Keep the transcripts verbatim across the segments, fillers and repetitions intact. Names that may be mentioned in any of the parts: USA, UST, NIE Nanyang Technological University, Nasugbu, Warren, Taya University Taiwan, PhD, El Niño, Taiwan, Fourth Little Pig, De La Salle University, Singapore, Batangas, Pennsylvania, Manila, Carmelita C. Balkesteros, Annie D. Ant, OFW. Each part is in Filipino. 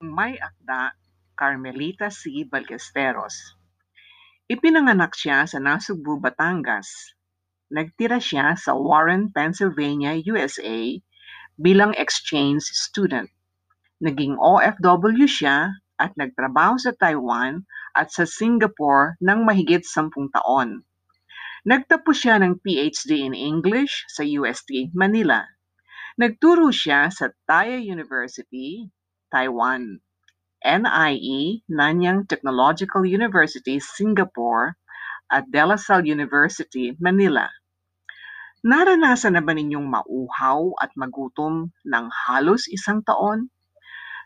May akda, Carmelita C. Balkesteros. Ipinanganak siya sa Nasugbu, Batangas. Nagtira siya sa Warren, Pennsylvania, U S A bilang exchange student. Naging O F W siya at nagtrabaho sa Taiwan at sa Singapore ng mahigit sampung taon. Nagtapos siya ng P H D in English sa U S T, Manila. Nagturo siya sa Taya University, Taiwan, N I E Nanyang Technological University, Singapore, at De La Salle University, Manila. Naranasan na ba ninyong mauhaw at magutom ng halos isang taon?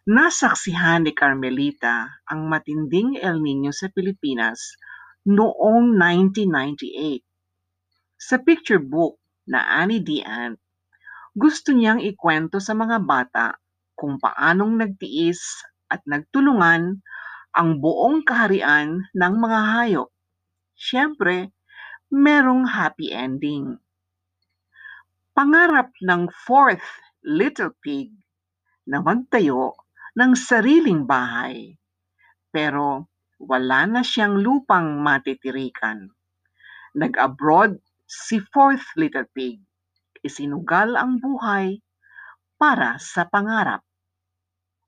Nasaksihan ni Carmelita ang matinding El Niño sa Pilipinas noong nineteen ninety-eight. Sa picture book na Annie D. Ant, gusto niyang ikwento sa mga bata kung paanong nagtiis at nagtulungan ang buong kaharian ng mga hayop. Siyempre, merong happy ending. Pangarap ng Fourth Little Pig na magtayo ng sariling bahay, pero wala na siyang lupang matitirikan. Nag-abroad si Fourth Little Pig. Isinugal ang buhay para sa pangarap.